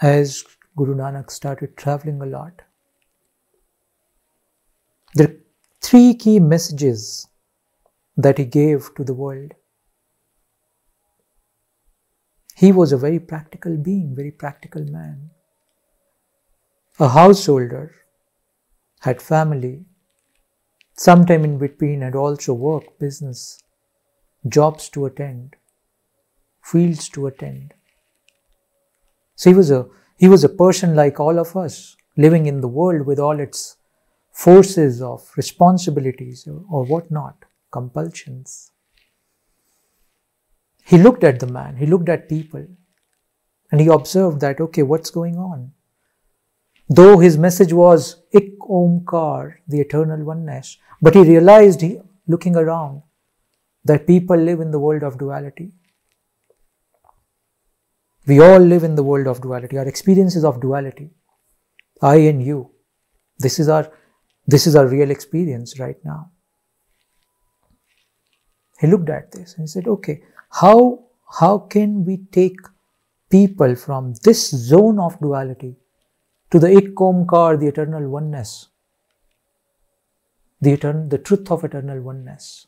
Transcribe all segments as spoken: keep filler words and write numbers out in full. as Guru Nanak started traveling a lot. There are three key messages that he gave to the world. He was a very practical being, very practical man. A householder, had family, sometime in between had also work, business, jobs to attend, fields to attend. So he was a, he was a person like all of us, living in the world with all its forces of responsibilities or, or whatnot, compulsions. He looked at the man, he looked at people, and he observed that, okay, what's going on? Though his message was Ik Onkar, the eternal oneness, but he realized, he, looking around, that people live in the world of duality. We all live in the world of duality, our experiences of duality, I and you. This is our, this is our real experience right now. He looked at this and said, okay, how, how can we take people from this zone of duality to the Ik Onkar, the eternal oneness, the, etern- the truth of eternal oneness?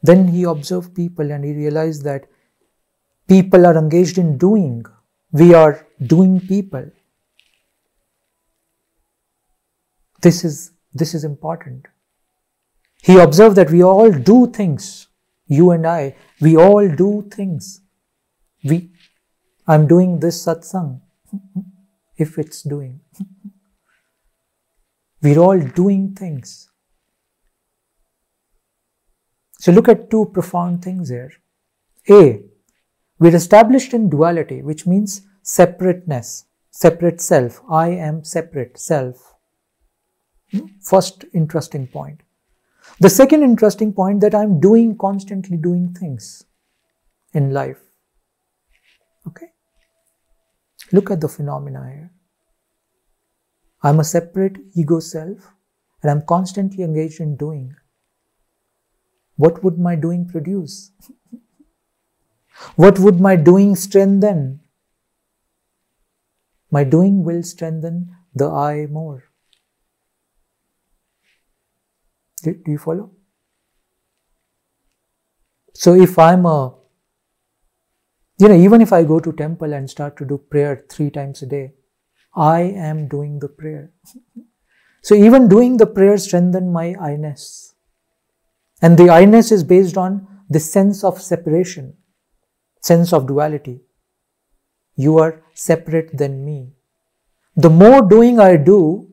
Then he observed people and he realized that people are engaged in doing. We are doing people. This is, this is important. He observed that we all do things. You and I, we all do things. We, I'm doing this satsang, if it's doing. We're all doing things. So look at two profound things here. A, we're established in duality, which means separateness, separate self. I am separate self. First interesting point. The second interesting point, that I'm doing, constantly doing things in life. Okay? Look at the phenomena here. I'm a separate ego self and I'm constantly engaged in doing. What would my doing produce? What would my doing strengthen? My doing will strengthen the I more. Do, do you follow? So if I'm a, you know, even if I go to temple and start to do prayer three times a day, I am doing the prayer. So even doing the prayer strengthens my I-ness. And the I-ness is based on the sense of separation, sense of duality. You are separate than me. The more doing I do,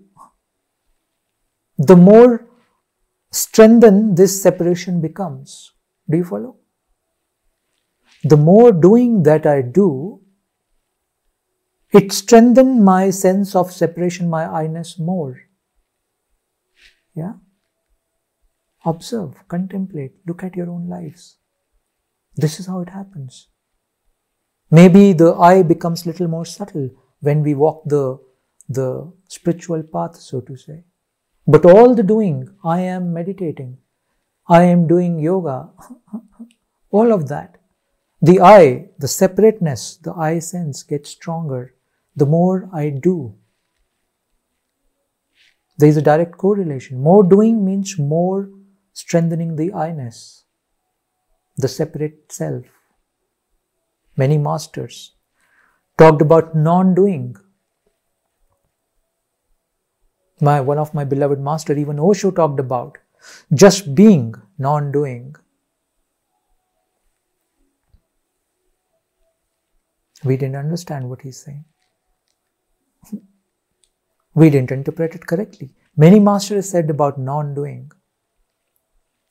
the more strengthen this separation becomes. Do you follow? The more doing that I do, it strengthens my sense of separation, my I-ness more. Yeah? Observe, contemplate, look at your own lives. This is how it happens. Maybe the I becomes little more subtle when we walk the, the spiritual path, so to say. But all the doing, I am meditating, I am doing yoga, all of that. The I, the separateness, the I sense gets stronger the more I do. There is a direct correlation. More doing means more strengthening the I-ness, the separate self. Many masters talked about non-doing. My, one of my beloved masters, even Osho, talked about just being, non-doing. We didn't understand what he's saying. We didn't interpret it correctly. Many masters said about non-doing.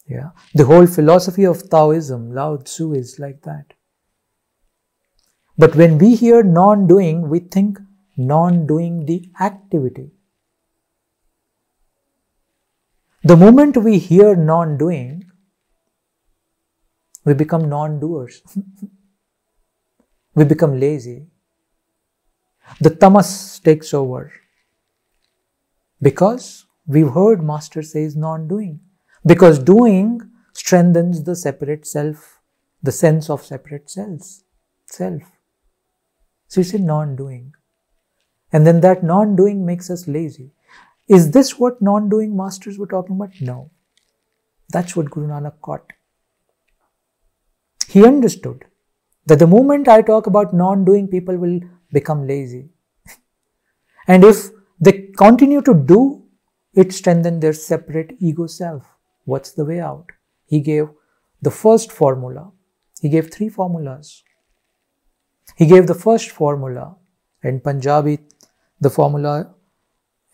Yeah, the whole philosophy of Taoism, Lao Tzu, is like that. But when we hear non-doing, we think non-doing the activity. The moment we hear non-doing, we become non-doers. We become lazy. The tamas takes over. Because we've heard Master says non-doing. Because doing strengthens the separate self, the sense of separate selves. self. So it's a non-doing. And then that non-doing makes us lazy. Is this what non-doing masters were talking about? No. That's what Guru Nanak caught. He understood that the moment I talk about non-doing, people will become lazy. And if they continue to do, it strengthens their separate ego self. What's the way out? He gave the first formula. He gave three formulas. He gave the first formula. In Punjabi, the formula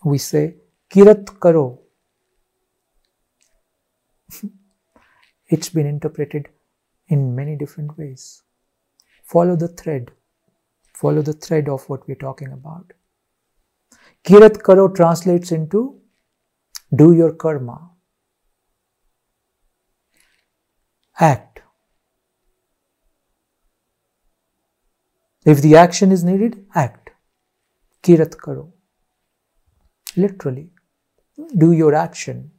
we say, Kirat Karo. It's been interpreted in many different ways. Follow the thread. Follow the thread of what we're talking about. Kirat Karo translates into do your karma. Act. If the action is needed, act. Kirat Karo. Literally, do your action.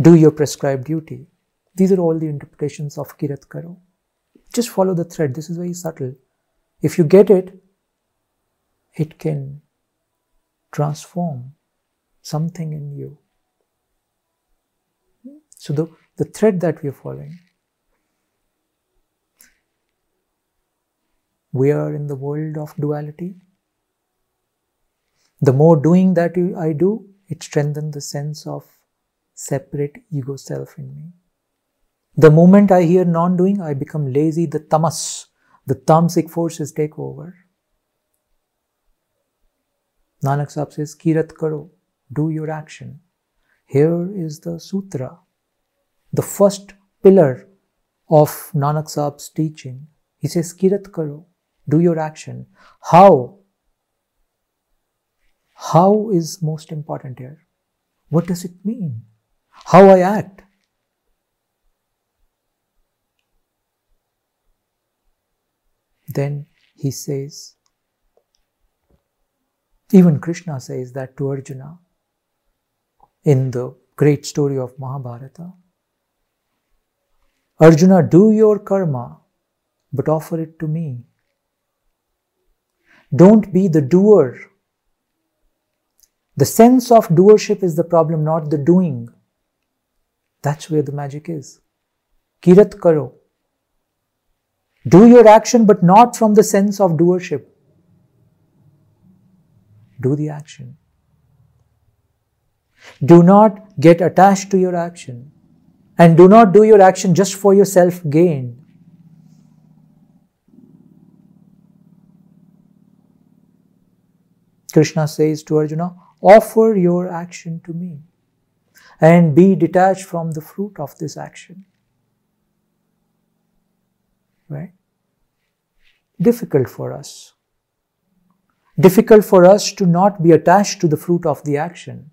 Do your prescribed duty. These are all the interpretations of Kirat Karo. Just follow the thread. This is very subtle. If you get it, it can transform something in you. So the, the thread that we are following. We are in the world of duality. The more doing that you, I do, it strengthens the sense of separate ego self in me. The moment I hear non-doing, I become lazy. The tamas, the tamasic forces take over. Nanak Sahib says, Kirat Karo, do your action. Here is the sutra, the first pillar of Nanak Sahib's teaching. He says, Kirat Karo, do your action. How? How is most important here? What does it mean? How I act? Then he says, even Krishna says that to Arjuna in the great story of Mahabharata. Arjuna, do your karma, but offer it to me. Don't be the doer. The sense of doership is the problem, not the doing. That's where the magic is. Kirat Karo. Do your action, but not from the sense of doership. Do the action. Do not get attached to your action. And do not do your action just for your self-gain. Krishna says to Arjuna, offer your action to me and be detached from the fruit of this action. Right? Difficult for us. Difficult for us to not be attached to the fruit of the action.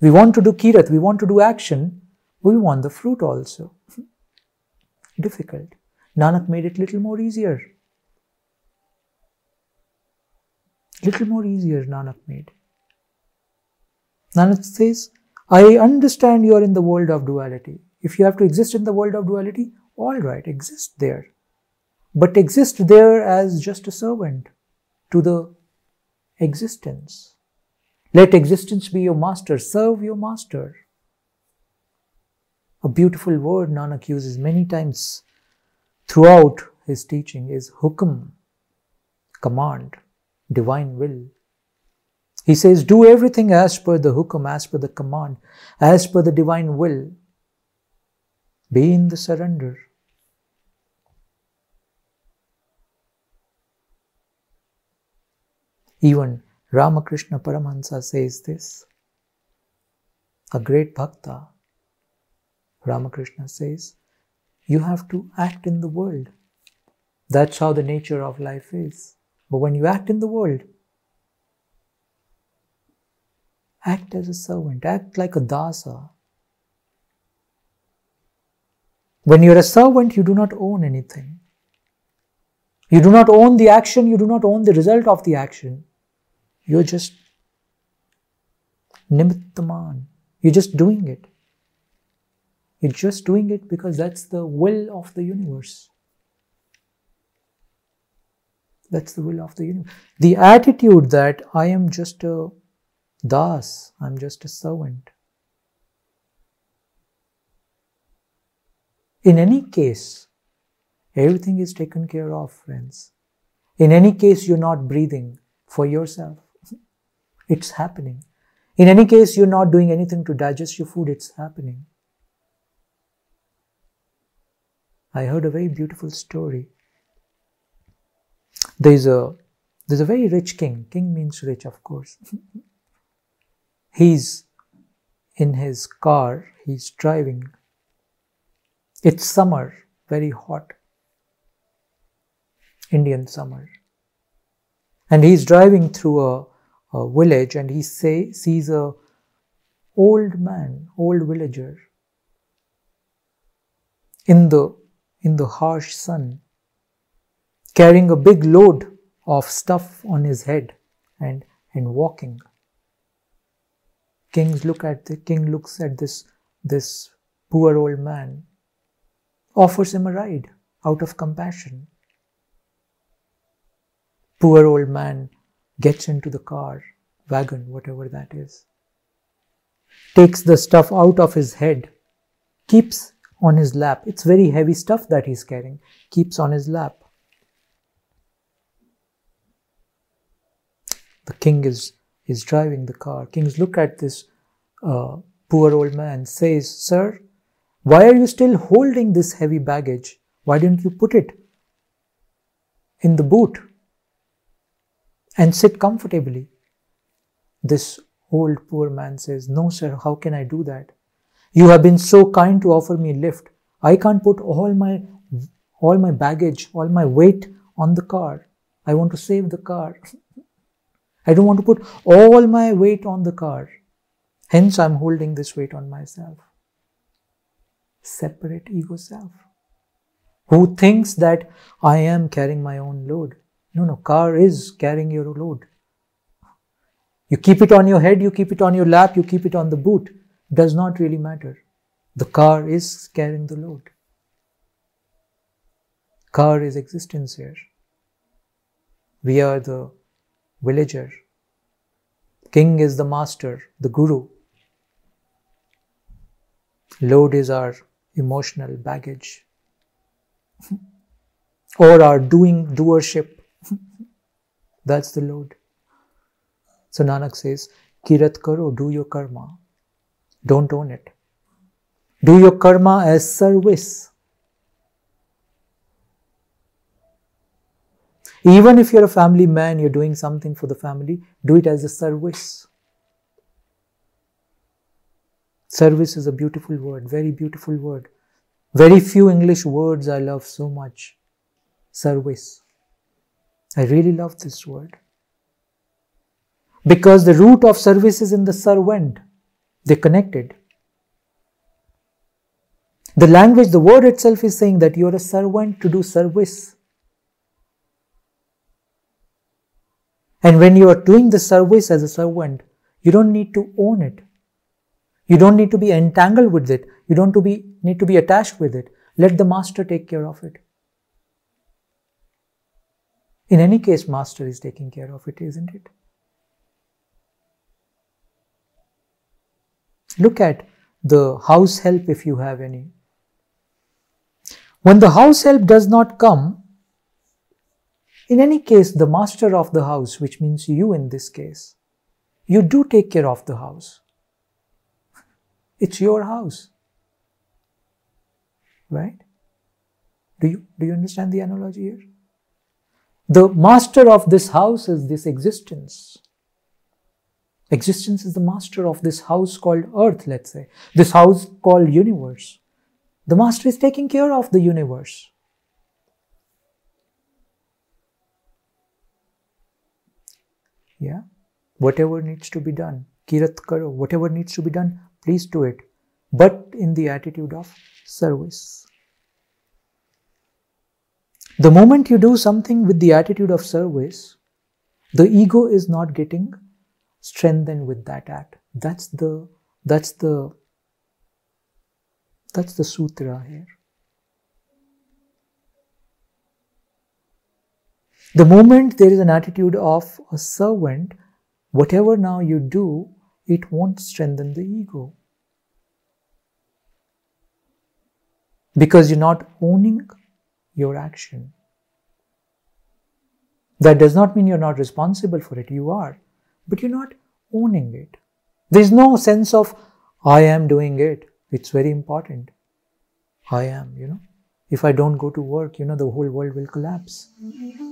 We want to do kirat, we want to do action, we want the fruit also. Difficult. Nanak made it little more easier. Little more easier Nanak made. Nanak says, I understand you are in the world of duality. If you have to exist in the world of duality, all right, exist there. But exist there as just a servant to the existence. Let existence be your master. Serve your master. A beautiful word Nanak uses many times throughout his teaching is hukam, command, divine will. He says, do everything as per the hukam, as per the command, as per the divine will. Be in the surrender. Even Ramakrishna Paramahansa says this. A great bhakta, Ramakrishna says, you have to act in the world. That's how the nature of life is. But when you act in the world, act as a servant, act like a dasa. When you're a servant, you do not own anything. You do not own the action, you do not own the result of the action. You're just nimittaman. You're just doing it. You're just doing it because that's the will of the universe. That's the will of the universe. The attitude that I am just a das, I'm just a servant. In any case, everything is taken care of, friends. In any case, you're not breathing for yourself. It's happening. In any case, you're not doing anything to digest your food. It's happening. I heard a very beautiful story. There's a, there's a very rich king. King means rich, of course. He's in his car. He's driving. It's summer, very hot. Indian summer. And he's driving through a, a village, and he say, sees a old man, old villager in the, in the harsh sun, carrying a big load of stuff on his head and, and walking. Kings look at the king looks at this, this poor old man, offers him a ride out of compassion. Poor old man gets into the car, wagon, whatever that is, takes the stuff out of his head, keeps on his lap. It's very heavy stuff that he's carrying, keeps on his lap. The king is, is driving the car. Kings look at this uh, poor old man, says, "Sir, why are you still holding this heavy baggage? Why didn't you put it in the boot and sit comfortably?" This old poor man says, "No, sir, how can I do that? You have been so kind to offer me a lift. I can't put all my, all my baggage, all my weight on the car. I want to save the car. I don't want to put all my weight on the car. Hence, I'm holding this weight on myself." Separate ego self, who thinks that I am carrying my own load. No, no, car is carrying your load. You keep it on your head, you keep it on your lap, you keep it on the boot. Does not really matter. The car is carrying the load. Car is existence here. We are the villager. King is the master, the guru. Load is our emotional baggage or our doing, doership. That's the load. So Nanak says, "Kirat Karo, do your karma. Don't own it. Do your karma as service. Even if you're a family man, you're doing something for the family, do it as a service." Service is a beautiful word, very beautiful word. Very few English words I love so much. Service. I really love this word, because the root of service is in the servant. They're connected. The language, the word itself is saying that you're a servant to do service. And when you are doing the service as a servant, you don't need to own it. You don't need to be entangled with it. You don't to be, need to be attached with it. Let the master take care of it. In any case, master is taking care of it, isn't it? Look at the house help if you have any. When the house help does not come, in any case, the master of the house, which means you in this case, you do take care of the house. It's your house. Right? Do you, do you understand the analogy here? The master of this house is this existence. Existence is the master of this house called earth, let's say. This house called universe. The master is taking care of the universe. Yeah? Whatever needs to be done, Kirat Karo, whatever needs to be done, please do it. But in the attitude of service. The moment you do something with the attitude of service, the ego is not getting strengthened with that act. That's the, that's the, that's the sutra here. The moment there is an attitude of a servant, whatever now you do, it won't strengthen the ego. Because you're not owning your action. That does not mean you're not responsible for it. You are. But you're not owning it. There's no sense of, I am doing it. It's very important. I am, you know. If I don't go to work, you know, the whole world will collapse. Mm-hmm.